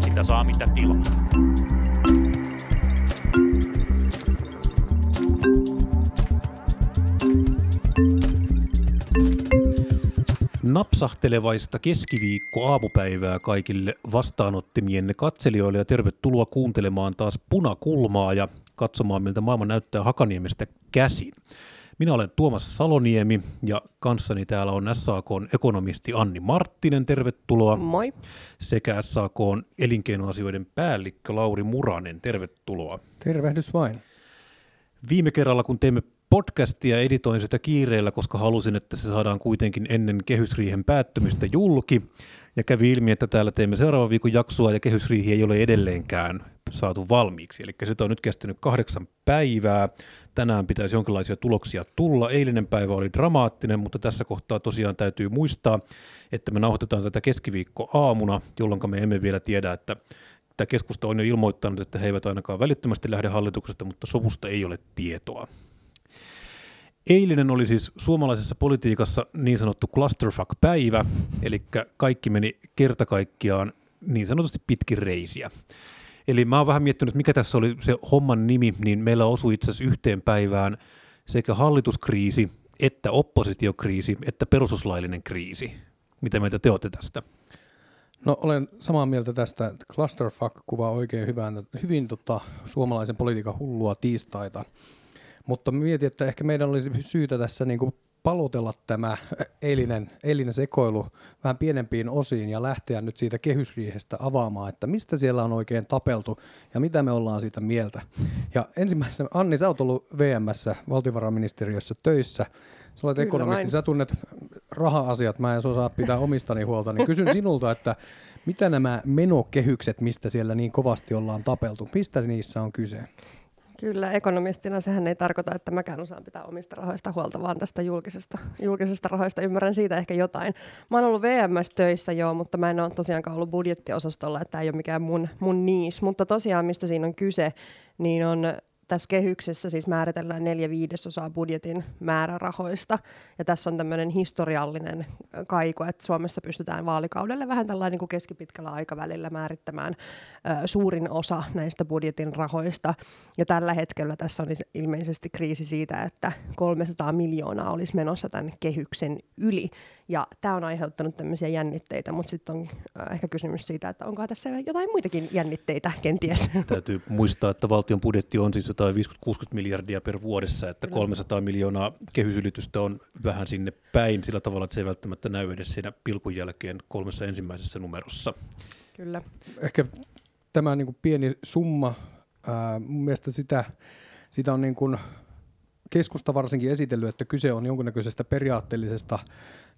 Sitä saa mitä tilaa. Napsahtelevaista keskiviikko-aamupäivää kaikille vastaanottimienne katselijoille ja tervetuloa kuuntelemaan taas Punakulmaa ja katsomaan, miltä maailma näyttää Hakaniemestä käsin. Minä olen Tuomas Saloniemi ja kanssani täällä on SAK:n ekonomisti Anni Marttinen, tervetuloa. Moi. Sekä SAK:n elinkeinoasioiden päällikkö Lauri Muranen, tervetuloa. Tervehdys vain. Viime kerralla kun teimme podcastia, editoin sitä kiireellä, koska halusin, että se saadaan kuitenkin ennen kehysriihen päättymistä julki. Ja kävi ilmi, että täällä teemme seuraavan viikon jaksoa ja kehysriihi ei ole edelleenkään saatu valmiiksi. Eli sitä on nyt kestänyt 8 päivää. Tänään pitäisi jonkinlaisia tuloksia tulla. Eilinen päivä oli dramaattinen, mutta tässä kohtaa tosiaan täytyy muistaa, että me nauhoitetaan tätä keskiviikkoaamuna, jolloin me emme vielä tiedä, että tämä keskusta on jo ilmoittanut, että he eivät ainakaan välittömästi lähde hallituksesta, mutta sovusta ei ole tietoa. Eilinen oli siis suomalaisessa politiikassa niin sanottu clusterfuck-päivä, eli kaikki meni kerta kaikkiaan niin sanotusti pitkin reisiä. Eli mä oon vähän miettinyt, mikä tässä oli se homman nimi, niin meillä osui itse asiassa yhteen päivään sekä hallituskriisi, että oppositiokriisi, että perustuslaillinen kriisi. Mitä meitä te olette tästä? No olen samaa mieltä tästä, että clusterfuck kuvaa oikein hyvin suomalaisen politiikan hullua tiistaita. Mutta mietin, että ehkä meidän olisi syytä tässä niin kuin palotella tämä eilinen sekoilu vähän pienempiin osiin ja lähteä nyt siitä kehysriihestä avaamaan, että mistä siellä on oikein tapeltu ja mitä me ollaan siitä mieltä. Ja ensimmäisenä, Anni, sä oot ollut VM:ssä, valtiovarainministeriössä töissä. Sä olet ekonomisti, sä tunnet raha-asiat, mä en osaa pitää omistani huolta, niin kysyn sinulta, että mitä nämä menokehykset, mistä siellä niin kovasti ollaan tapeltu, mistä niissä on kyse? Kyllä, ekonomistina sehän ei tarkoita, että mäkään osaan pitää omista rahoista huolta, vaan tästä julkisesta rahoista. Ymmärrän siitä ehkä jotain. Mä oon ollut VMS-töissä joo, mutta mä en ole tosiaankaan ollut budjettiosastolla, että tämä ei ole mikään mun niis. Mutta tosiaan, mistä siinä on kyse, niin on tässä kehyksessä siis määritellään 4/5 budjetin määrärahoista. Ja tässä on tämmöinen historiallinen kaiku, että Suomessa pystytään vaalikaudelle vähän tällainen niin kuin keskipitkällä aikavälillä määrittämään suurin osa näistä budjetin rahoista. Ja tällä hetkellä tässä on ilmeisesti kriisi siitä, että 300 miljoonaa olisi menossa tämän kehyksen yli. Ja tämä on aiheuttanut tämmöisiä jännitteitä, mutta sitten on ehkä kysymys siitä, että onko tässä jotain muitakin jännitteitä kenties. Täytyy muistaa, että valtion budjetti on siis jotain 50-60 miljardia per vuodessa, että 300 miljoonaa kehysylitystä on vähän sinne päin sillä tavalla, että se ei välttämättä näy edes siinä pilkun jälkeen 3 ensimmäisessä numerossa. Kyllä. Ehkä tämä niin kuin pieni summa, mun mielestä sitä on niin kuin keskusta varsinkin esitellyt, että kyse on jonkinnäköisestä periaatteellisesta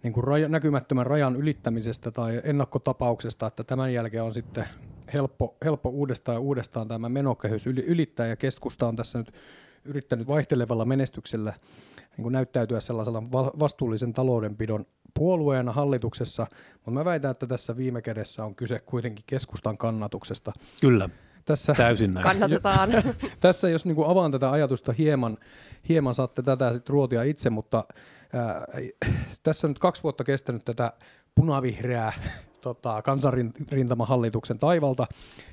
niin kuin näkymättömän rajan ylittämisestä tai ennakkotapauksesta, että tämän jälkeen on sitten helppo uudestaan tämä menokehys ylittää, ja keskusta on tässä nyt yrittänyt vaihtelevalla menestyksellä niin kuin näyttäytyä sellaisella vastuullisen taloudenpidon puolueena hallituksessa, mutta mä väitän, että tässä viime kädessä on kyse kuitenkin keskustan kannatuksesta. Kyllä. Tässä, täysin näin. Kannatetaan. Tässä jos niin kuin avaan tätä ajatusta hieman saatte tätä sitten ruotia itse, mutta tässä on nyt 2 vuotta kestänyt tätä punavihreää kansanrintamahallituksen taivalta,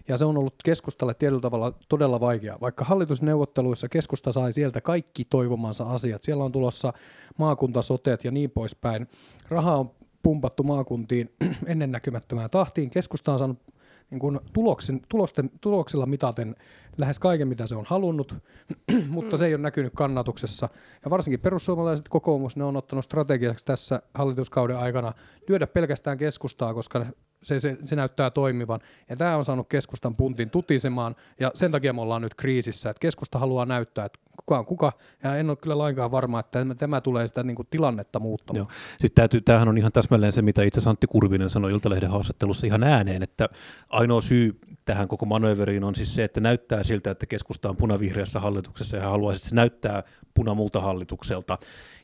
ja se on ollut keskustalle tietyllä tavalla todella vaikea. Vaikka hallitusneuvotteluissa keskusta sai sieltä kaikki toivomansa asiat, siellä on tulossa maakuntasoteet ja niin poispäin. Rahaa on pumpattu maakuntiin ennennäkymättömään tahtiin, keskusta on saanut niin kuin tuloksilla mitaten lähes kaiken, mitä se on halunnut, mutta se ei ole näkynyt kannatuksessa. Ja varsinkin perussuomalaiset kokoomus, ne on ottanut strategiaksi tässä hallituskauden aikana lyödä pelkästään keskustaa, koska se näyttää toimivan. Ja tämä on saanut keskustan puntin tutisemaan, ja sen takia me ollaan nyt kriisissä, että keskusta haluaa näyttää, että kuka on kuka, ja en ole kyllä lainkaan varma, että tämä tulee sitä niin kuin tilannetta muuttamaan. Tämähän on ihan täsmälleen se, mitä itse Antti Kurvinen sanoi Iltalehden haastattelussa ihan ääneen, että ainoa syy tähän koko manöveriin on siis se, että näyttää siltä, että keskusta on punavihreässä hallituksessa, ja haluaisi, että se näyttää punamulta hallitukselta.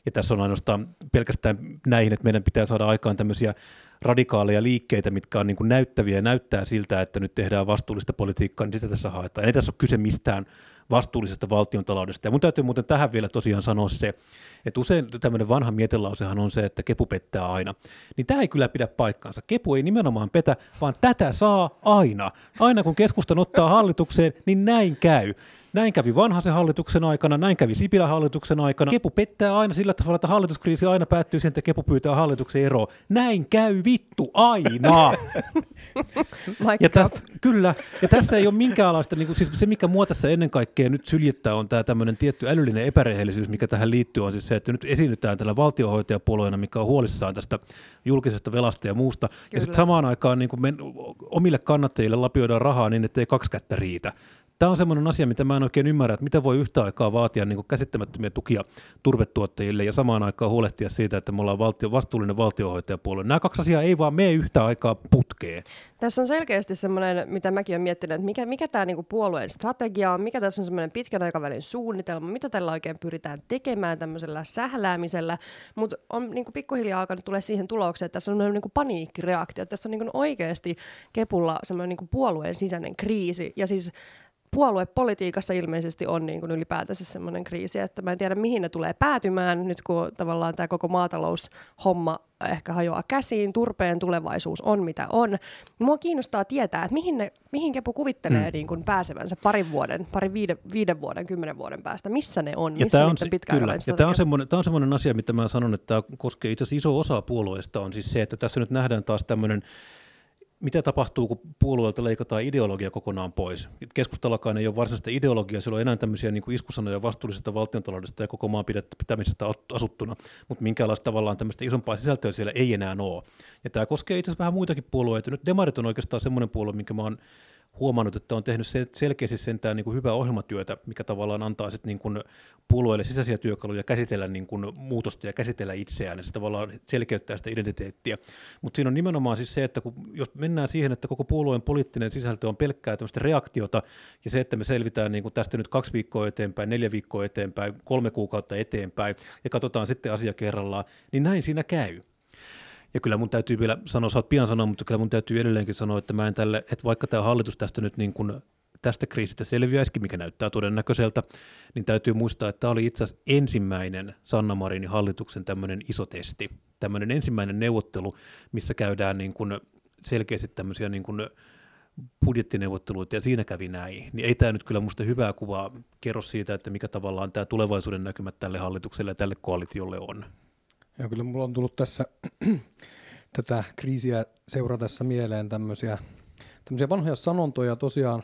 Ja tässä on ainoastaan pelkästään näihin, että meidän pitää saada aikaan tämmöisiä radikaaleja liikkeitä, mitkä on niin kuin näyttäviä ja näyttää siltä, että nyt tehdään vastuullista politiikkaa, niin sitä tässä haetaan. Ei tässä ole kyse mistään vastuullisesta valtiontaloudesta. Ja mun täytyy muuten tähän vielä tosiaan sanoa se, että usein tämmöinen vanha mietelausehan on se, että kepu pettää aina. Niin tämä ei kyllä pidä paikkaansa. Kepu ei nimenomaan petä, vaan tätä saa aina. Aina kun keskustan ottaa hallitukseen, niin näin käy. Näin kävi Vanhasen hallituksen aikana, näin kävi Sipilän hallituksen aikana. Kepu pettää aina sillä tavalla, että hallituskriisi aina päättyy sen, että kepu pyytää hallituksen eroa. Näin käy vittu aina! Ja kyllä, ja tässä ei ole minkäänlaista, niin kuin, siis se mikä mua tässä ennen kaikkea nyt syljittää on tämä tämmöinen tietty älyllinen epärehellisyys, mikä tähän liittyy, on siis se, että nyt esiinnytään tällä valtionhoitajapuolueena, mikä on huolissaan tästä julkisesta velasta ja muusta. Kyllä. Ja sitten samaan aikaan niin kuin omille kannattajille lapioidaan rahaa niin, ettei kaksi kättä riitä. Tämä on semmoinen asia, mitä mä en oikein ymmärrä, että mitä voi yhtä aikaa vaatia niin kuin käsittämättömiä tukia turvetuottajille ja samaan aikaan huolehtia siitä, että me ollaan vastuullinen valtionhoitajapuolue. Nämä kaksi asiaa ei vaan mene yhtä aikaa putkeen. Tässä on selkeästi semmoinen, mitä mäkin olen miettinyt, että mikä tämä niinku puolueen strategia on, mikä tässä on semmoinen pitkän aikavälin suunnitelma, mitä tällä oikein pyritään tekemään tämmöisellä sähläämisellä, mutta on niinku pikkuhiljaa alkanut tulla siihen tulokseen, että tässä on niinku paniikkireaktio, että tässä on niinku oikeasti kepulla semmoinen niinku puolueen sisäinen kriisi ja siis puoluepolitiikassa ilmeisesti on niin kuin ylipäätänsä semmoinen kriisi, että mä en tiedä mihin ne tulee päätymään nyt kun tavallaan tämä koko maataloushomma ehkä hajoaa käsiin, turpeen tulevaisuus on mitä on. Mua kiinnostaa tietää, että mihin kepu kuvittelee niin kuin pääsevänsä viiden vuoden, 10 vuoden päästä, missä ne on, missä niiden pitkäaikainen strategia. Tämä on semmoinen asia, mitä mä sanon, että tämä koskee itse asiassa iso osa puolueista on siis se, että tässä nyt nähdään taas tämmöinen, mitä tapahtuu, kun puolueelta leikataan ideologia kokonaan pois? Keskustellakaan ei ole varsinaista ideologiaa, siellä on enää tämmöisiä niin kuin iskusanoja vastuullisesta valtiontaloudesta ja koko maan pitämisestä asuttuna, mutta minkäänlaista tavallaan tämmöistä isompaa sisältöä siellä ei enää ole. Ja tämä koskee itse asiassa vähän muitakin puolueita. Nyt demarit on oikeastaan semmoinen puolue, minkä mä oon huomannut, että on tehnyt selkeästi sentään niin kuin hyvää ohjelmatyötä, mikä tavallaan antaa sit niin kuin puolueelle sisäisiä työkaluja käsitellä niin kuin muutosta ja käsitellä itseään, ja se tavallaan selkeyttää sitä identiteettiä. Mutta siinä on nimenomaan siis se, että kun, jos mennään siihen, että koko puolueen poliittinen sisältö on pelkkää tämmöistä reaktiota, ja se, että me selvitään niin kuin tästä nyt 2 viikkoa eteenpäin, 4 viikkoa eteenpäin, 3 kuukautta eteenpäin, ja katsotaan sitten asia kerrallaan, niin näin siinä käy. Ja kyllä mun täytyy vielä sanoa, saat pian sanoa, mutta kyllä mun täytyy edelleenkin sanoa, että mä en tälle, että vaikka tämä hallitus tästä nyt niin kuin tästä kriisistä selviäisikin, mikä näyttää todennäköiseltä, niin täytyy muistaa, että tämä oli itse asiassa ensimmäinen Sanna Marinin hallituksen tämmöinen iso testi, tämmöinen ensimmäinen neuvottelu, missä käydään niin kuin selkeästi tämmöisiä niin kuin budjettineuvotteluita ja siinä kävi näin, niin ei tämä nyt kyllä musta hyvää kuvaa kerro siitä, että mikä tavallaan tämä tulevaisuuden näkymät tälle hallitukselle ja tälle koalitiolle on. Ja kyllä mulla on tullut tässä tätä kriisiä seuratessa mieleen tämmöisiä vanhoja sanontoja. Tosiaan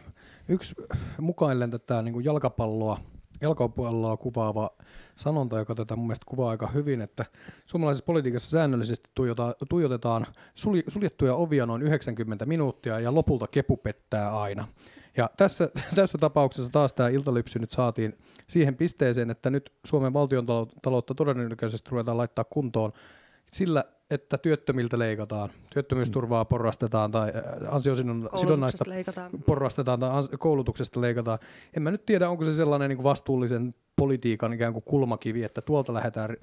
yksi mukaillen tätä niin kuin jalkapalloa kuvaava sanonta, joka tätä mun mielestä kuvaa aika hyvin, että suomalaisessa politiikassa säännöllisesti tuijotetaan suljettuja ovia noin 90 minuuttia ja lopulta kepu pettää aina. Ja tässä tapauksessa taas tämä iltalypsy nyt saatiin siihen pisteeseen, että nyt Suomen valtiontaloutta todennäköisesti ruvetaan laittaa kuntoon sillä, että työttömiltä leikataan, työttömyysturvaa porrastetaan tai ansiosidonnaista porrastetaan tai koulutuksesta leikataan. En mä nyt tiedä, onko se sellainen niin kuin vastuullisen politiikan ikään kuin kulmakivi, että tuolta lähdetään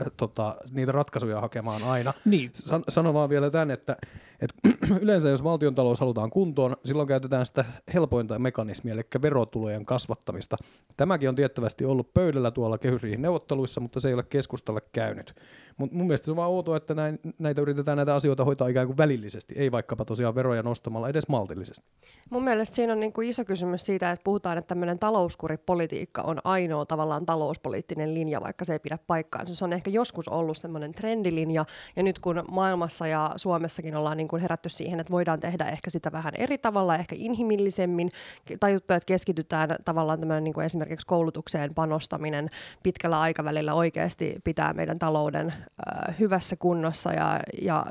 niitä ratkaisuja hakemaan aina. Niin. Sano vaan vielä tämän, että yleensä jos valtiontalous halutaan kuntoon, silloin käytetään sitä helpointa mekanismia, eli verotulojen kasvattamista. Tämäkin on tiettävästi ollut pöydällä tuolla kehysriihin neuvotteluissa, mutta se ei ole keskustalle käynyt. Mutta mun mielestä se on vaan outoa, että näitä yritetään näitä asioita hoitaa ikään kuin välillisesti, ei vaikkapa tosiaan veroja nostamalla edes maltillisesti. Mun mielestä siinä on niin kuin iso kysymys siitä, että puhutaan, että tämmöinen talouskuripolitiikka on ainoa tavallaan talouspoliittinen linja, vaikka se ei pidä paikkaansa. Se on ehkä joskus ollut semmoinen trendilinja, ja nyt kun maailmassa ja Suomessakin ollaan niin kuin herätty siihen, että voidaan tehdä ehkä sitä vähän eri tavalla, ehkä inhimillisemmin, tajuttu, että keskitytään tavallaan tämmöinen niin kuin esimerkiksi koulutukseen panostaminen pitkällä aikavälillä oikeasti pitää meidän talouden hyvässä kunnossa ja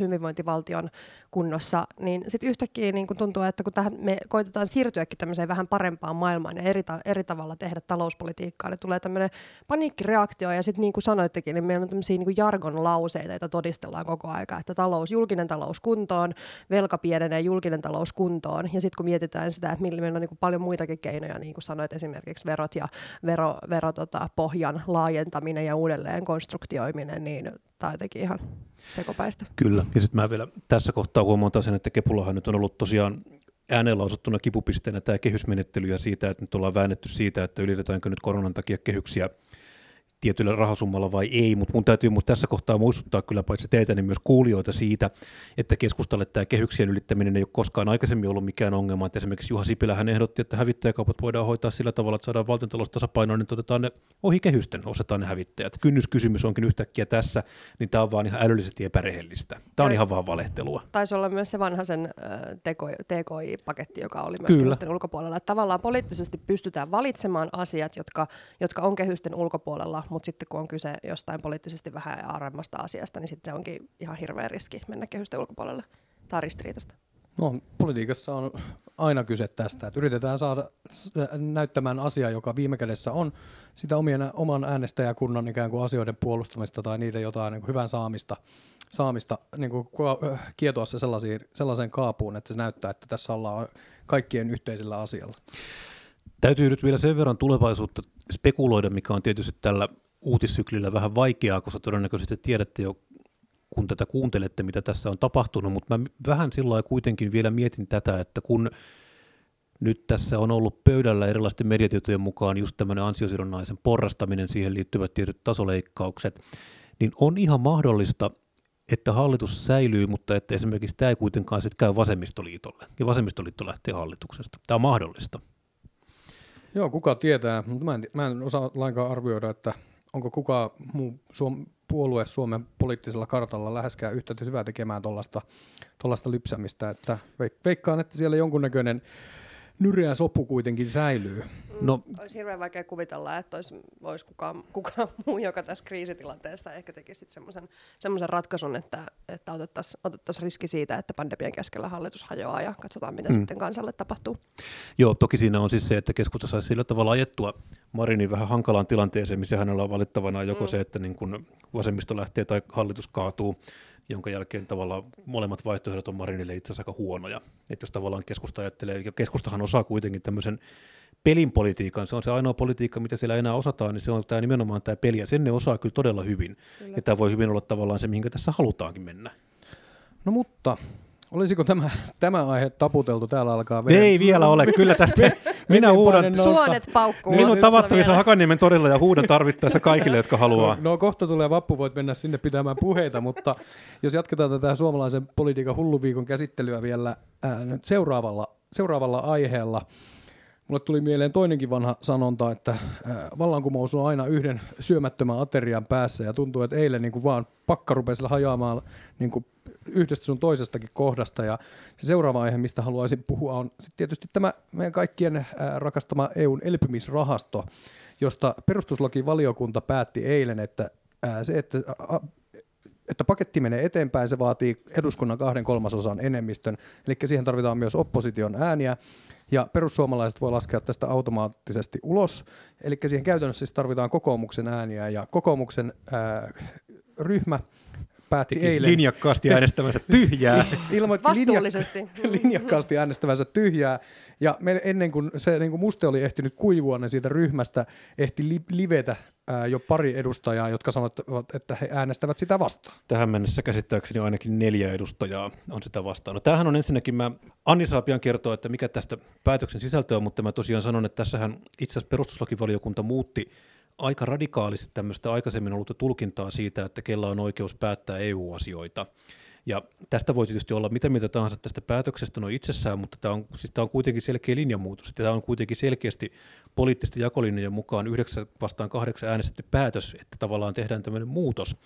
hyvinvointivaltion kunnossa, niin sitten yhtäkkiä niin kun tuntuu, että kun me koitetaan siirtyäkin tämmöiseen vähän parempaan maailmaan ja eri tavalla tehdä talouspolitiikkaa, niin tulee tämmöinen paniikkireaktio, ja sitten niin kuin sanoittekin, niin meillä on tämmöisiä niin kuin jargonlauseita, joita todistellaan koko aika, että julkinen talous kuntoon, velka pienenee, julkinen talous kuntoon, ja sitten kun mietitään sitä, että meillä on niin kuin paljon muitakin keinoja, niin kuin sanoit, esimerkiksi verot ja veropohjan laajentaminen ja uudelleen konstruktioiminen, niin tämä on jotenkin ihan sekopäistä. Kyllä, ja sitten mä vielä tässä kohtaa huomaan sen, että kepullahan nyt on ollut tosiaan äänellä osoittuna kipupisteenä tämä kehysmenettely ja siitä, että nyt ollaan väännetty siitä, että ylitetäänkö nyt koronan takia kehyksiä tietyllä rahasummalla vai ei, mutta mun täytyy tässä kohtaa muistuttaa kyllä paitsi teitä, niin myös kuulijoita siitä, että keskustalle tämä kehyksien ylittäminen ei ole koskaan aikaisemmin ollut mikään ongelma. Että esimerkiksi Juha Sipilähän ehdotti, että hävittäjäkaupat voidaan hoitaa sillä tavalla, että saadaan valtiontalous tasapainoon, niin otetaan ne ohi kehysten, ostetaan ne hävittäjät. Kynnyskysymys onkin yhtäkkiä tässä, niin tämä on vaan ihan älyllisesti epärehellistä. Tämä on ihan vaan valehtelua. Taisi olla myös se Vanhasen TKI-paketti, joka oli myös kehysten ulkopuolella. Että tavallaan poliittisesti pystytään valitsemaan asiat, jotka on kehysten ulkopuolella. Mutta sitten kun on kyse jostain poliittisesti vähän aremmasta asiasta, niin sitten se onkin ihan hirveä riski mennä kehysten ulkopuolelle. Tämä on ristiriitasta. No, politiikassa on aina kyse tästä, että yritetään saada näyttämään asiaa, joka viime kädessä on sitä oman äänestäjäkunnan ikään kuin asioiden puolustamista tai niiden jotain niin kuin hyvän saamista niin kuin kietoa se sellaiseen kaapuun, että se näyttää, että tässä ollaan kaikkien yhteisellä asialla. Täytyy nyt vielä sen verran tulevaisuutta spekuloida, mikä on tietysti tällä uutissyklillä vähän vaikeaa, koska todennäköisesti tiedätte jo, kun tätä kuuntelette, mitä tässä on tapahtunut, mutta mä vähän sillä lailla kuitenkin vielä mietin tätä, että kun nyt tässä on ollut pöydällä erilaisten mediatietojen mukaan just tämmöinen ansiosidonnaisen porrastaminen, siihen liittyvät tietyt tasoleikkaukset, niin on ihan mahdollista, että hallitus säilyy, mutta että esimerkiksi tämä ei kuitenkaan sitten käy vasemmistoliitolle, ja vasemmistoliitto lähtee hallituksesta. Tämä on mahdollista. Joo, kuka tietää, mutta mä en osaa lainkaan arvioida, että onko kukaan muu puolue Suomen poliittisella kartalla läheskään yhtä hyvää tekemään tuollaista lypsämistä, että veikkaan, että siellä jonkunnäköinen nyreä sopu kuitenkin säilyy. No. Olisi hirveän vaikea kuvitella, että olisi kukaan muu, joka tässä kriisitilanteessa ehkä tekisi semmoisen ratkaisun, että otettaisiin riski siitä, että pandemian keskellä hallitus hajoaa ja katsotaan, mitä sitten kansalle tapahtuu. Joo, toki siinä on siis se, että keskusta saisi sillä tavalla ajettua Marinin vähän hankalaan tilanteeseen, missä hänellä on valittavana joko se, että niin kun vasemmisto lähtee tai hallitus kaatuu, jonka jälkeen tavallaan molemmat vaihtoehdot on Marinille itse asiassa aika huonoja. Että jos tavallaan keskusta ajattelee, ja keskustahan osaa kuitenkin tämmöisen pelin politiikan, se on se ainoa politiikka, mitä siellä enää osataan, niin se on tämä, nimenomaan tämä peli, ja sen ne osaa kyllä todella hyvin. Kyllä. Ja tämä voi hyvin olla tavallaan se, mihin tässä halutaankin mennä. No mutta, olisiko tämä aihe taputeltu? Täällä alkaa veren. Ei vielä ole, kyllä tästä. Minä huudan. Suonet paukkuu. Minun tavattavissa Hakaniemen torilla ja huudan tarvittaessa kaikille, jotka haluaa. No kohta tulee vappu, voit mennä sinne pitämään puheita, mutta jos jatketaan tätä suomalaisen politiikan hulluviikon käsittelyä vielä nyt seuraavalla aiheella. Mulle tuli mieleen toinenkin vanha sanonta, että vallankumous on aina yhden syömättömän aterian päässä ja tuntuu, että eilen niin kuin vaan pakka rupesi hajaamaan niin kuin yhdestä sun toisestakin kohdasta. Ja se seuraava aihe, mistä haluaisin puhua, on tietysti tämä meidän kaikkien rakastama EUn elpymisrahasto, josta perustuslakivaliokunta päätti eilen, että paketti menee eteenpäin, se vaatii eduskunnan 2/3 enemmistön, eli siihen tarvitaan myös opposition ääniä. Ja perussuomalaiset voi laskea tästä automaattisesti ulos, eli siihen käytännössä siis tarvitaan kokoomuksen ääniä, ja kokoomuksen ryhmä päätti eilen... linjakkaasti äänestävänsä tyhjää. Vastuullisesti. Linjakkaasti äänestävänsä tyhjää, ja meillä ennen kuin se niin kuin muste oli ehtinyt kuivua, niin siitä ryhmästä ehti livetä jo pari edustajaa, jotka sanoivat, että he äänestävät sitä vastaan. Tähän mennessä käsittääkseni ainakin 4 edustajaa on sitä vastaan. No tämähän on ensinnäkin, Anni saa pian kertoa, että mikä tästä päätöksen sisältöä on, mutta mä tosiaan sanon, että tässähän itse asiassa perustuslakivaliokunta muutti aika radikaalisti tämmöistä aikaisemmin ollutta tulkintaa siitä, että kella on oikeus päättää EU-asioita. Ja tästä voi tietysti olla mitä mieltä tahansa tästä päätöksestä noin itsessään, mutta tämä on kuitenkin selkeä linjamuutos. Tämä on kuitenkin selkeästi poliittisten jakolinjojen mukaan 9-8 äänestetty päätös, että tavallaan tehdään tämmöinen muutos.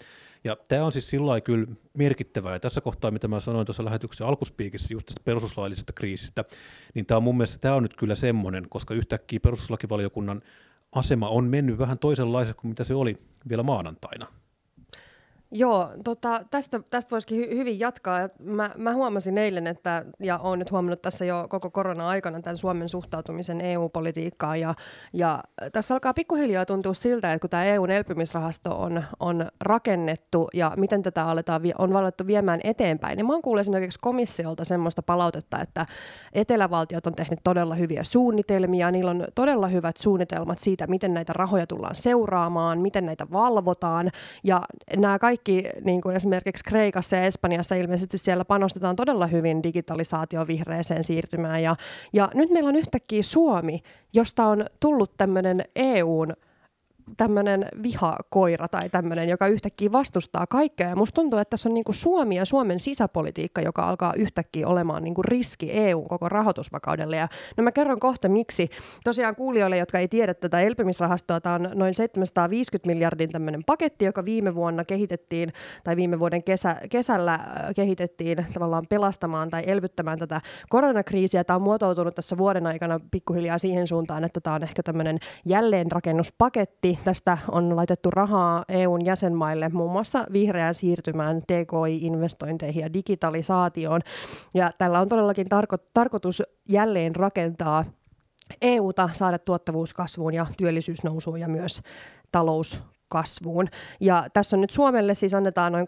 Ja tämä on siis sillä lailla kyllä merkittävää. Ja tässä kohtaa, mitä mä sanoin tuossa lähetyksen alkuspiikissä just tästä perustuslaillisesta kriisistä, niin tämä on mun mielestä tämä on nyt kyllä semmoinen, koska yhtäkkiä perustuslakivaliokunnan asema on mennyt vähän toisenlaisen kuin mitä se oli vielä maanantaina. Joo, tästä voisikin hyvin jatkaa. Mä huomasin eilen, ja olen nyt huomannut tässä jo koko korona-aikana tämän Suomen suhtautumisen EU-politiikkaan, ja tässä alkaa pikkuhiljaa tuntua siltä, että kun tämä EUn elpymisrahasto on rakennettu ja miten tätä on alettu viemään eteenpäin, niin mä oon kuullut esimerkiksi komissiolta semmoista palautetta, että etelävaltiot on tehnyt todella hyviä suunnitelmia, niillä on todella hyvät suunnitelmat siitä, miten näitä rahoja tullaan seuraamaan, miten näitä valvotaan, ja nämä kaikki kaikki, niin kuin esimerkiksi Kreikassa ja Espanjassa ilmeisesti siellä panostetaan todella hyvin digitalisaatioon, vihreäseen siirtymään. Ja nyt meillä on yhtäkkiä Suomi, josta on tullut tämmöinen EUn tämmöinen vihakoira tai tämmöinen, joka yhtäkkiä vastustaa kaikkea. Ja musta tuntuu, että tässä on niinku Suomi ja Suomen sisäpolitiikka, joka alkaa yhtäkkiä olemaan niinku riski EUn koko rahoitusvakaudelle. Ja no mä kerron kohta miksi. Tosiaan kuulijoille, jotka ei tiedä tätä elpymisrahastoa, tämä on noin 750 miljardin tämmöinen paketti, joka viime vuonna kehitettiin tai viime vuoden kesällä kehitettiin tavallaan pelastamaan tai elvyttämään tätä koronakriisiä. Tämä on muotoutunut tässä vuoden aikana pikkuhiljaa siihen suuntaan, että tämä on ehkä tämmöinen jälleenrakennuspaketti. Tästä on laitettu rahaa EUn jäsenmaille muun muassa vihreään siirtymään, TKI-investointeihin ja digitalisaatioon. Ja tällä on todellakin tarkoitus jälleen rakentaa EUta, saada tuottavuuskasvuun ja työllisyysnousuun ja myös talouskasvuun. Ja tässä on nyt Suomelle siis annetaan noin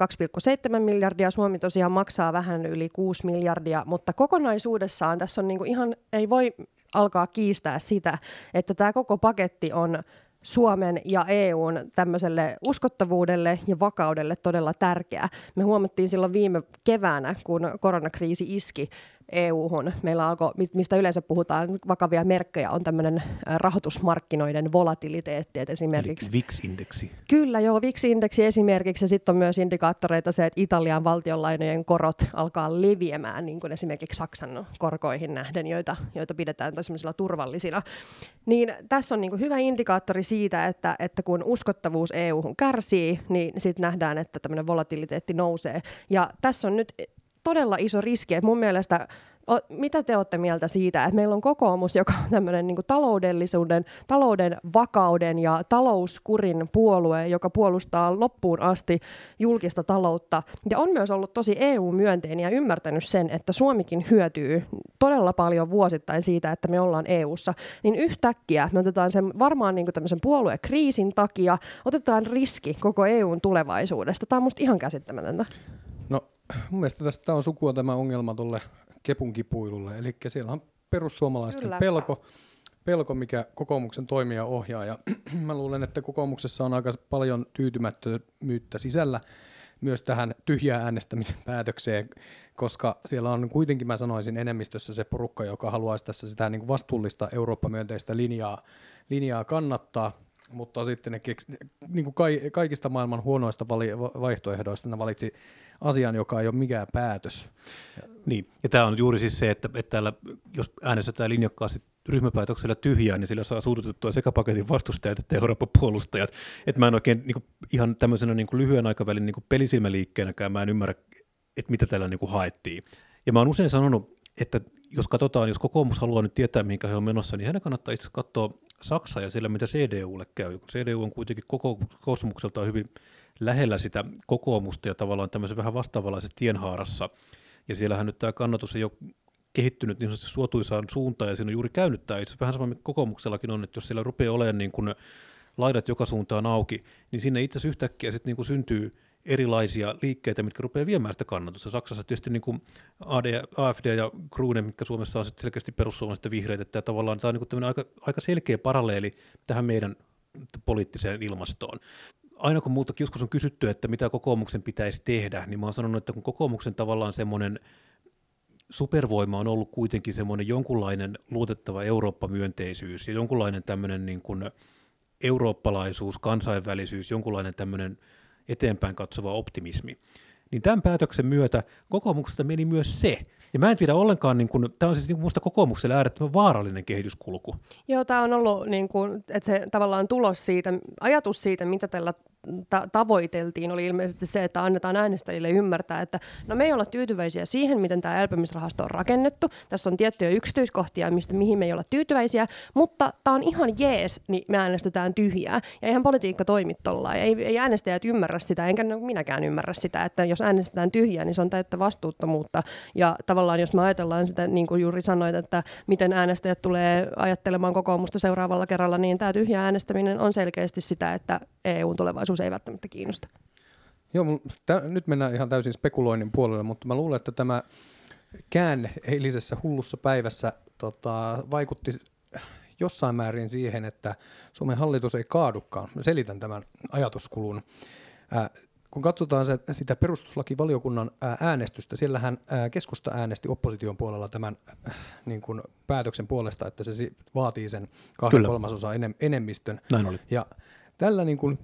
2,7 miljardia. Suomi tosiaan maksaa vähän yli 6 miljardia, mutta kokonaisuudessaan tässä on niinku ihan, ei voi alkaa kiistää sitä, että tämä koko paketti on Suomen ja EUn tämmöiselle uskottavuudelle ja vakaudelle todella tärkeää. Me huomattiin silloin viime keväänä, kun koronakriisi iski EU:hun. Meillä alkoi, mistä yleensä puhutaan, vakavia merkkejä on tämmöinen rahoitusmarkkinoiden volatiliteetti. Esimerkiksi VIX-indeksi. Kyllä, joo, VIX-indeksi esimerkiksi. Ja sitten on myös indikaattoreita se, että Italian valtionlainojen korot alkaa leviämään, niin kuin esimerkiksi Saksan korkoihin nähden, joita pidetään sellaisilla turvallisina. Niin tässä on niin kuin hyvä indikaattori siitä, että kun uskottavuus EU:hun kärsii, niin sitten nähdään, että tämmöinen volatiliteetti nousee. Ja tässä on nyt todella iso riski. Mun mielestä, mitä te olette mieltä siitä, että meillä on kokoomus, joka on tämmöinen niin kuin talouden vakauden ja talouskurin puolue, joka puolustaa loppuun asti julkista taloutta ja on myös ollut tosi EU-myönteinen ja ymmärtänyt sen, että Suomikin hyötyy todella paljon vuosittain siitä, että me ollaan EU:ssa, niin yhtäkkiä me otetaan sen varmaan niin kuin tämmöisen puoluekriisin takia, otetaan riski koko EUn tulevaisuudesta. Tämä on musta ihan käsittämätöntä. No, mun mielestä tästä on sukua tämä ongelma tuolle kepunkipuilulle, eli siellä on perussuomalaisten pelko, mikä kokoomuksen toimia ohjaa, ja mä luulen, että kokoomuksessa on aika paljon tyytymättömyyttä sisällä myös tähän tyhjää äänestämisen päätökseen, koska siellä on kuitenkin, mä sanoisin, enemmistössä se porukka, joka haluaisi tässä sitä niin kuin vastuullista Eurooppa-myönteistä linjaa kannattaa, mutta sitten ne niin kuin kaikista maailman huonoista vaihtoehdoista ne valitsi asian, joka ei ole mikään päätös. Niin, ja tämä on juuri siis se, että täällä, jos äänestetään linjakkaasti ryhmäpäätöksellä tyhjää, niin sillä saa suututettua sekä paketin vastustajat että Euroopan puolustajat. Että mä en oikein niin kuin, ihan tämmöisenä niin kuin lyhyen aikavälin niin kuin pelisilmäliikkeenäkään, mä en ymmärrä, että mitä täällä niin kuin haettiin. Ja mä oon usein sanonut, että jos katsotaan, jos kokoomus haluaa nyt tietää, mihinkä he on menossa, niin hänen kannattaa itse katsoa Saksaa ja sillä, mitä CDUlle käy. CDU on kuitenkin koostumukseltaan hyvin lähellä sitä kokoomusta ja tavallaan tämmöisen vähän vastaavanlaisessa tienhaarassa. Ja siellähän nyt tämä kannatus ei ole kehittynyt niin sanotusti suotuisaan suuntaan, ja siinä on juuri käynyt tämä. Itse vähän sama kokoomuksellakin on, että jos siellä rupeaa olemaan niin kuin laidat joka suuntaan auki, niin sinne itse asiassa yhtäkkiä sitten niin kuin syntyy erilaisia liikkeitä, mitkä rupeaa viemään sitä kannatusta. Saksassa tietysti niin kuin AFD ja Grüne, mitkä Suomessa on selkeästi perussuomalaiset ja vihreät, että tavallaan tämä on niin kuin aika selkeä paralleeli tähän meidän poliittiseen ilmastoon. Aina kun multakin joskus on kysytty, että mitä kokoomuksen pitäisi tehdä, niin mä oon sanonut, että kun kokoomuksen tavallaan semmoinen supervoima on ollut kuitenkin semmoinen jonkunlainen luotettava Eurooppa-myönteisyys ja jonkunlainen tämmöinen niin kuin eurooppalaisuus, kansainvälisyys, jonkunlainen tämmöinen eteenpäin katsova optimismi, niin tämän päätöksen myötä kokoomuksesta meni myös se. Ja mä en tiedä ollenkaan, niin kun, tämä on siis niin minusta kokoomukselle äärettömän vaarallinen kehityskulku. Joo, tämä on ollut niin kun, että se tavallaan tulos siitä, ajatus siitä, mitä tällä tavoiteltiin, oli ilmeisesti se, että annetaan äänestäjille ymmärtää, että no me ei olla tyytyväisiä siihen, miten tämä elpymisrahasto on rakennettu. Tässä on tiettyjä yksityiskohtia, mihin me ei olla tyytyväisiä, mutta tämä on ihan jees, niin me äänestetään tyhjää. Ja eihän politiikka toimi tollaan. Ei äänestäjät ymmärrä sitä, enkä minäkään ymmärrä sitä, että jos äänestetään tyhjää, niin se on täyttä vastuuttomuutta. Ja tavallaan jos me ajatellaan sitä, niin kuin juuri sanoit, että miten äänestäjät tulee ajattelemaan kokoomusta seuraavalla kerralla, niin tämä tyhjä äänestäminen on selkeästi sitä, että EU:n tulevaisuus ei välttämättä kiinnosta. Joo, nyt mennään ihan täysin spekuloinnin puolelle, mutta mä luulen, että tämä käänne eilisessä hullussa päivässä vaikutti jossain määrin siihen, että Suomen hallitus ei kaadukaan. Mä selitän tämän ajatuskulun. kun katsotaan sitä perustuslakivaliokunnan äänestystä, siellähän keskusta äänesti opposition puolella tämän niin kuin päätöksen puolesta, että se vaatii sen 2/3 enemmistön. Näin oli. Ja tällä niin kuin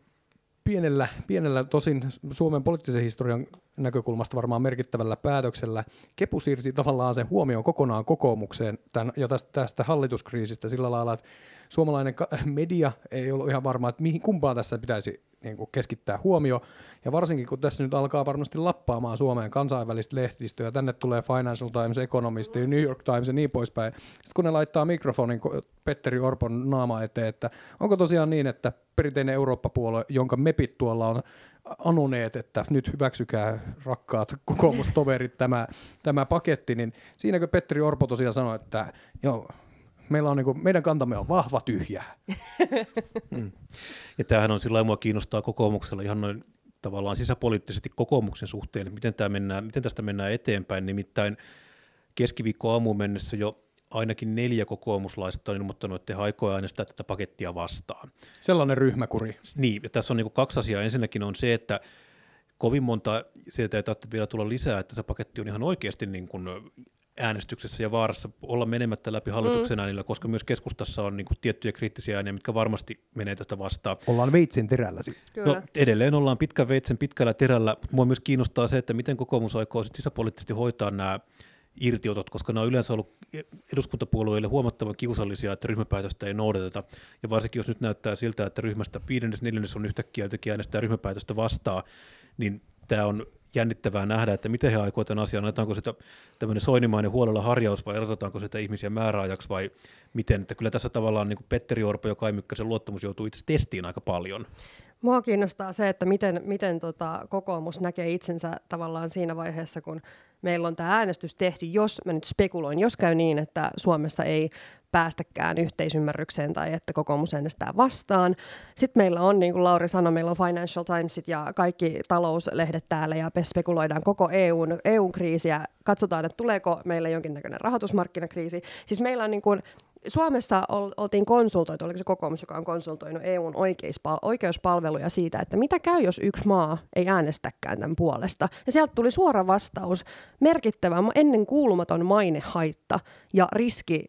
pienellä, tosin Suomen poliittisen historian näkökulmasta varmaan merkittävällä päätöksellä kepu siirsi tavallaan sen huomioon kokonaan kokoomukseen ja tästä hallituskriisistä sillä lailla, että suomalainen media ei ollut ihan varma, että kumpaan tässä pitäisi niin kuin keskittää huomio, ja varsinkin kun tässä nyt alkaa varmasti lappaamaan Suomeen kansainvälistä lehdistöä, tänne tulee Financial Times, Economist, New York Times ja niin poispäin, sitten kun ne laittaa mikrofonin Petteri Orpon naama eteen, että onko tosiaan niin, että perinteinen Eurooppa-puolue, jonka mepit tuolla on anoneet, että nyt hyväksykää rakkaat kokoomustoverit tämä paketti, niin siinäkö Petteri Orpo tosiaan sanoi, että joo, meillä on niin kuin, meidän kantamme on vahva tyhjää. Ja tämähän on sillä lailla, mua kiinnostaa kokoomuksella ihan noin tavallaan sisäpoliittisesti kokoomuksen suhteen, miten tästä mennään eteenpäin. Nimittäin keskiviikkoaamuun mennessä jo ainakin 4 kokoomuslaista on ilmoittanut, että he aikovat äänestää tätä pakettia vastaan. Sellainen ryhmäkuri. Niin, ja tässä on niin kuin 2 asiaa. Ensinnäkin on se, että kovin monta sieltä ei tarvitse vielä tulla lisää, että se paketti on ihan oikeasti niin kuin äänestyksessä ja vaarassa olla menemättä läpi hallituksen äänillä, koska myös keskustassa on niin kuin tiettyjä kriittisiä ääniä, mitkä varmasti menee tästä vastaan. Ollaan veitsen terällä siis. Kyllä. No, edelleen ollaan pitkällä terällä, mutta mua myös kiinnostaa se, että miten kokoomus aikoo sisäpoliittisesti hoitaa nämä irtiotot, koska nämä on yleensä ollut eduskuntapuolueille huomattavan kiusallisia, että ryhmäpäätöstä ei noudateta, ja varsinkin jos nyt näyttää siltä, että ryhmästä 5/4 on yhtäkkiä jotenkin äänestää ryhmäpäätöstä vastaan, niin tämä on jännittävää nähdä, että miten he aikovat tämän asian, annetaanko sitä tämmöinen soinimainen huolella harjaus vai erotetaanko sitä ihmisiä määräajaksi vai miten, että kyllä tässä tavallaan niin kuin Petteri Orpo ja Kai Mykkäsen luottamus joutuu itse testiin aika paljon. Mua kiinnostaa se, että miten kokoomus näkee itsensä tavallaan siinä vaiheessa, kun meillä on tämä äänestys tehty, jos mä nyt spekuloin, jos käy niin, että Suomessa ei päästäkään yhteisymmärrykseen tai että kokoomus äänestää vastaan. Sitten meillä on, niin kuin Lauri sanoi, meillä on Financial Timesit ja kaikki talouslehdet täällä ja spekuloidaan koko EU:n kriisiä. Katsotaan, että tuleeko meillä jonkinnäköinen rahoitusmarkkinakriisi. Siis meillä on niin kuin Suomessa oltiin konsultoitu, oliko se kokoomus, joka on konsultoinut EU:n oikeuspalveluja siitä, että mitä käy, jos yksi maa ei äänestäkään tämän puolesta. Ja sieltä tuli suora vastaus, merkittävä, ennen kuulumaton mainehaitta ja riski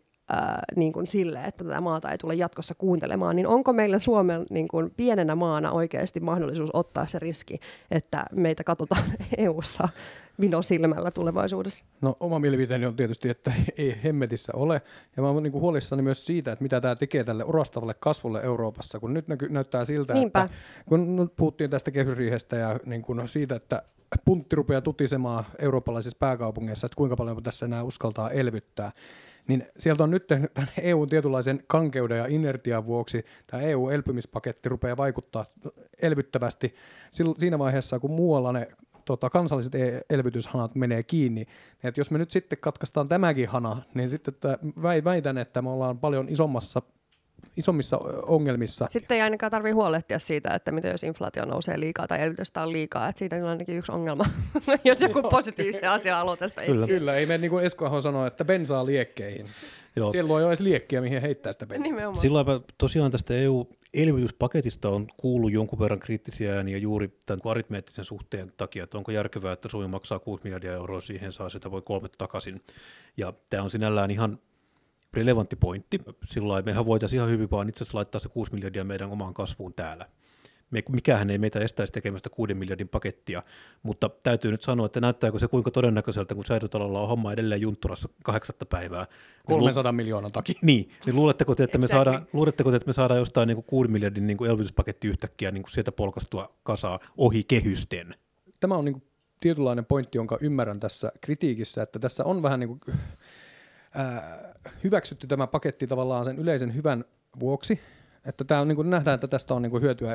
niin kuin sille, että tätä maata ei tule jatkossa kuuntelemaan, niin onko meillä Suomen niin kuin pienenä maana oikeasti mahdollisuus ottaa se riski, että meitä katsotaan EU:ssa vinosilmällä tulevaisuudessa? No oma mielipiteeni on tietysti, että ei hemmetissä ole, ja mä oon niin kuin huolissani myös siitä, että mitä tämä tekee tälle orastavalle kasvulle Euroopassa, kun nyt näyttää siltä, niinpä, että kun puhuttiin tästä kehysriihestä ja niin kuin siitä, että puntti rupeaa tutisemaan eurooppalaisissa pääkaupungeissa, että kuinka paljon tässä enää uskaltaa elvyttää, niin sieltä on nyt tämän EU:n tietynlaisen kankeuden ja inertian vuoksi tämä EU-elpymispaketti rupeaa vaikuttaa elvyttävästi siinä vaiheessa, kun muualla ne kansalliset elvytyshanat menee kiinni. Et jos me nyt sitten katkaistaan tämäkin hana, niin sitten väitän, että me ollaan paljon isommissa ongelmissa. Sitten ei ainakaan tarvitse huolehtia siitä, että mitä jos inflaatio nousee liikaa tai elvytystä on liikaa, että siinä on ainakin yksi ongelma, jos joku positiivisen asian aloitasta itse. Kyllä, ei mene niin kuin Esko Aho sanoi, että bensaa liekkeihin. Joo. Siellä ei ole edes liekkiä, mihin heittää sitä bensaa. Nimenomaan. Sillä lailla tosiaan tästä EU-elvytyspaketista on kuullut jonkun verran kriittisiä ääniä juuri tämän aritmeettisen suhteen takia, että onko järkevää, että Suomi maksaa 6 miljardia euroa, siihen saa sitä voi 3 takaisin. Ja tämä on sinällään ihan relevantti pointti. Silloin mehän voitaisiin ihan hyvin vaan itse asiassa laittaa se 6 miljardia meidän omaan kasvuun täällä. Mikähän ei meitä estäisi tekemästä 6 miljardin pakettia, mutta täytyy nyt sanoa, että näyttääkö se kuinka todennäköiseltä, kun Säätytalolla on homma edelleen juntturassa 8. päivää. 300 miljoonan takia. Niin luuletteko te, että me saadaan jostain niin kuin 6 miljardin niin kuin elvytyspaketti yhtäkkiä niin kuin sieltä polkastua kasaa ohi kehysten? Tämä on niin kuin tietynlainen pointti, jonka ymmärrän tässä kritiikissä, että tässä on vähän niin kuin hyväksytty tämä paketti tavallaan sen yleisen hyvän vuoksi, että tämä on, niin kuin nähdään, että tästä on niin kuin hyötyä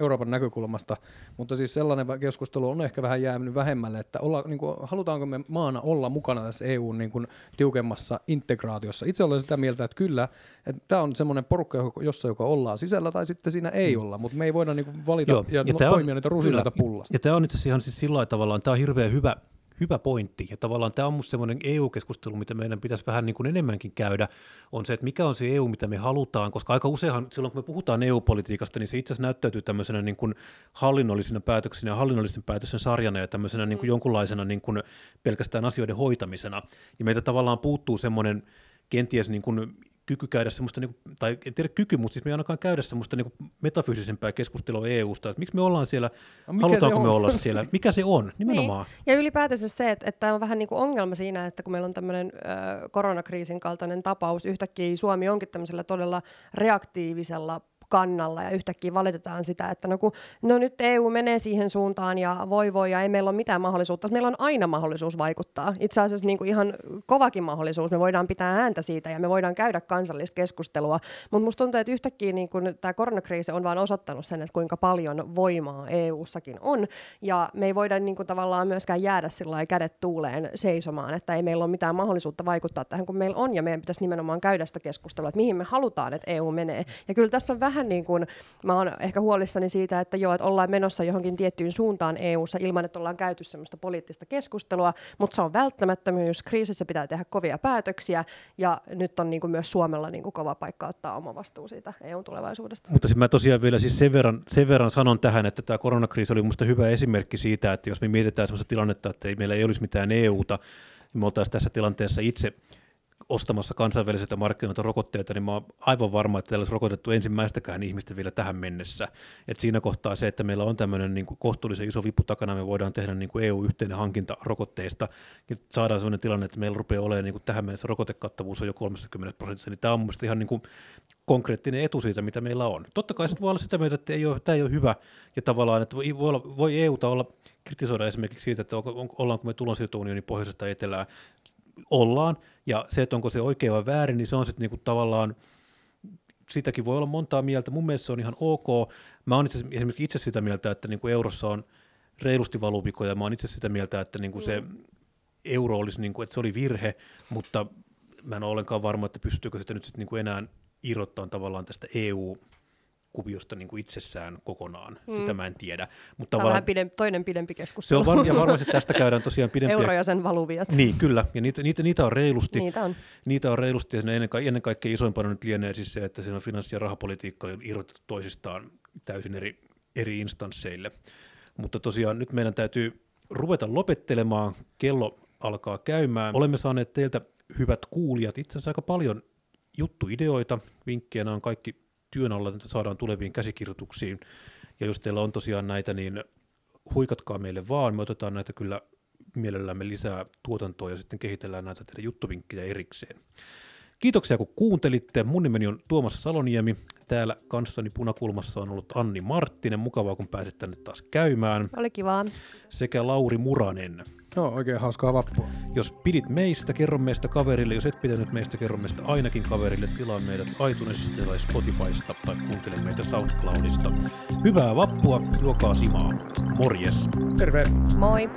Euroopan näkökulmasta, mutta siis sellainen keskustelu on ehkä vähän jäänyt vähemmälle, että niin kuin, halutaanko me maana olla mukana tässä EU:n niin kuin tiukemmassa integraatiossa. Itse olen sitä mieltä, että kyllä, että tämä on semmoinen porukka, jossa joka ollaan sisällä tai sitten siinä ei olla, mutta me ei voida niin kuin valita ja poimia niitä rusinoita pullasta. Ja tämä on itse asiassa ihan siis sillä tavalla, tämä on hirveän hyvä hyvä pointti. Ja tavallaan tämä on minusta semmoinen EU-keskustelu, mitä meidän pitäisi vähän niin kuin enemmänkin käydä, on se, että mikä on se EU, mitä me halutaan, koska aika useinhan silloin, kun me puhutaan EU-politiikasta, niin se itse asiassa näyttäytyy tämmöisenä niin kuin hallinnollisina päätöksinä ja hallinnollisten päätösten sarjana ja tämmöisenä niin kuin jonkunlaisena niin kuin pelkästään asioiden hoitamisena. Ja meiltä tavallaan puuttuu semmoinen kenties niin kuin kyky käydä semmoista, tai en tiedä kyky, mutta siis me ei ainakaan käydä semmoista metafyysisempää keskustelua EUsta, että miksi me ollaan siellä, halutaanko me olla siellä, mikä se on nimenomaan. Niin. Ja ylipäätänsä se, että tämä on vähän niin kuin ongelma siinä, että kun meillä on tämmöinen koronakriisin kaltainen tapaus, yhtäkkiä Suomi onkin tämmöisellä todella reaktiivisella kannalla ja yhtäkkiä valitetaan sitä, että no nyt EU menee siihen suuntaan ja voi ja ei meillä ole mitään mahdollisuutta. Meillä on aina mahdollisuus vaikuttaa. Itse asiassa niin kuin ihan kovakin mahdollisuus. Me voidaan pitää ääntä siitä ja me voidaan käydä kansallista keskustelua. Mutta musta tuntuu, että yhtäkkiä niin kuin tämä koronakriisi on vaan osoittanut sen, että kuinka paljon voimaa EUssakin on. Ja me ei voida niin kuin tavallaan myöskään jäädä sillä kädet tuuleen seisomaan, että ei meillä ole mitään mahdollisuutta vaikuttaa tähän, kun meillä on. Ja meidän pitäisi nimenomaan käydä sitä keskustelua, että mihin me halutaan, että EU menee. Ja kyllä tässä on vähän niin kuin, mä oon ehkä huolissani siitä, että joo, että ollaan menossa johonkin tiettyyn suuntaan EU:ssa ilman, että ollaan käyty semmoista poliittista keskustelua, mutta se on välttämättömyys. Kriisissä pitää tehdä kovia päätöksiä ja nyt on niin kuin myös Suomella niin kuin kova paikka ottaa oma vastuu siitä EU:n tulevaisuudesta. Mutta siis mä tosiaan vielä siis sen verran sanon tähän, että tämä koronakriisi oli musta hyvä esimerkki siitä, että jos me mietitään semmoista tilannetta, että meillä ei olisi mitään EU:ta, niin me oltaisiin tässä tilanteessa itse ostamassa kansainvälisiltä markkinoilta rokotteita, niin mä oon aivan varma, että täällä olisi rokotettu ensimmäistäkään ihmistä vielä tähän mennessä. Et siinä kohtaa se, että meillä on tämmöinen niin kuin kohtuullisen iso vipu takana, me voidaan tehdä niin kuin EU-yhteinen hankinta rokotteista, ja saadaan sellainen tilanne, että meillä rupeaa olemaan niin kuin tähän mennessä rokotekattavuus on jo 30%, niin tämä on mun mielestä ihan niin kuin konkreettinen etu siitä, mitä meillä on. Totta kai se voi olla sitä mieltä, että tämä ei ole hyvä, ja tavallaan, että voi EUta olla kritisoida esimerkiksi siitä, että ollaanko me tulonsiirtounionin pohjoisesta etelään, ollaan, ja se, että onko se oikein vai väärin, niin se on sitten niinku tavallaan, sitäkin voi olla montaa mieltä, mun mielestä se on ihan ok. Mä oon esimerkiksi itse sitä mieltä, että niinku eurossa on reilusti valuvikoja, mä oon itse sitä mieltä, että niinku se euro olisi, niinku, että se oli virhe, mutta mä en ole ollenkaan varma, että pystyykö sitä nyt sit niinku enää irrottaa tavallaan tästä EU-kuviosta niinku itsessään kokonaan, sitä mä en tiedä. Mutta tämä on vähän toinen pidempi keskustelu. Se on varmasti tästä käydään tosiaan pidempiä. Euro ja sen valuviat. Niin, kyllä, ja niitä on reilusti. Niitä on reilusti, ja ennen kaikkea isoimpana nyt lienee siis se, että siinä on finanssi- ja rahapolitiikka on irrotettu toisistaan täysin eri instansseille. Mutta tosiaan nyt meidän täytyy ruveta lopettelemaan, kello alkaa käymään. Olemme saaneet teiltä, hyvät kuulijat, itse asiassa aika paljon juttuideoita, vinkkejä, nämä on kaikki työn alla, että saadaan tuleviin käsikirjoituksiin, ja jos teillä on tosiaan näitä, niin huikatkaa meille vaan, me otetaan näitä kyllä mielellämme lisää tuotantoa ja sitten kehitellään näitä teidän juttuvinkkejä erikseen. Kiitoksia kun kuuntelitte, mun nimeni on Tuomas Saloniemi, täällä kanssani Punakulmassa on ollut Anni Marttinen, mukavaa kun pääsit tänne taas käymään. Oli kivaa. Sekä Lauri Muranen. No, oikein hauskaa vappua. Jos pidit meistä, kerro meistä kaverille. Jos et pitänyt meistä, kerro meistä ainakin kaverille. Tilaa meidät iTunesista tai Spotifysta tai kuuntele meitä SoundCloudista. Hyvää vappua, juokaa simaa. Morjes. Terve. Moi.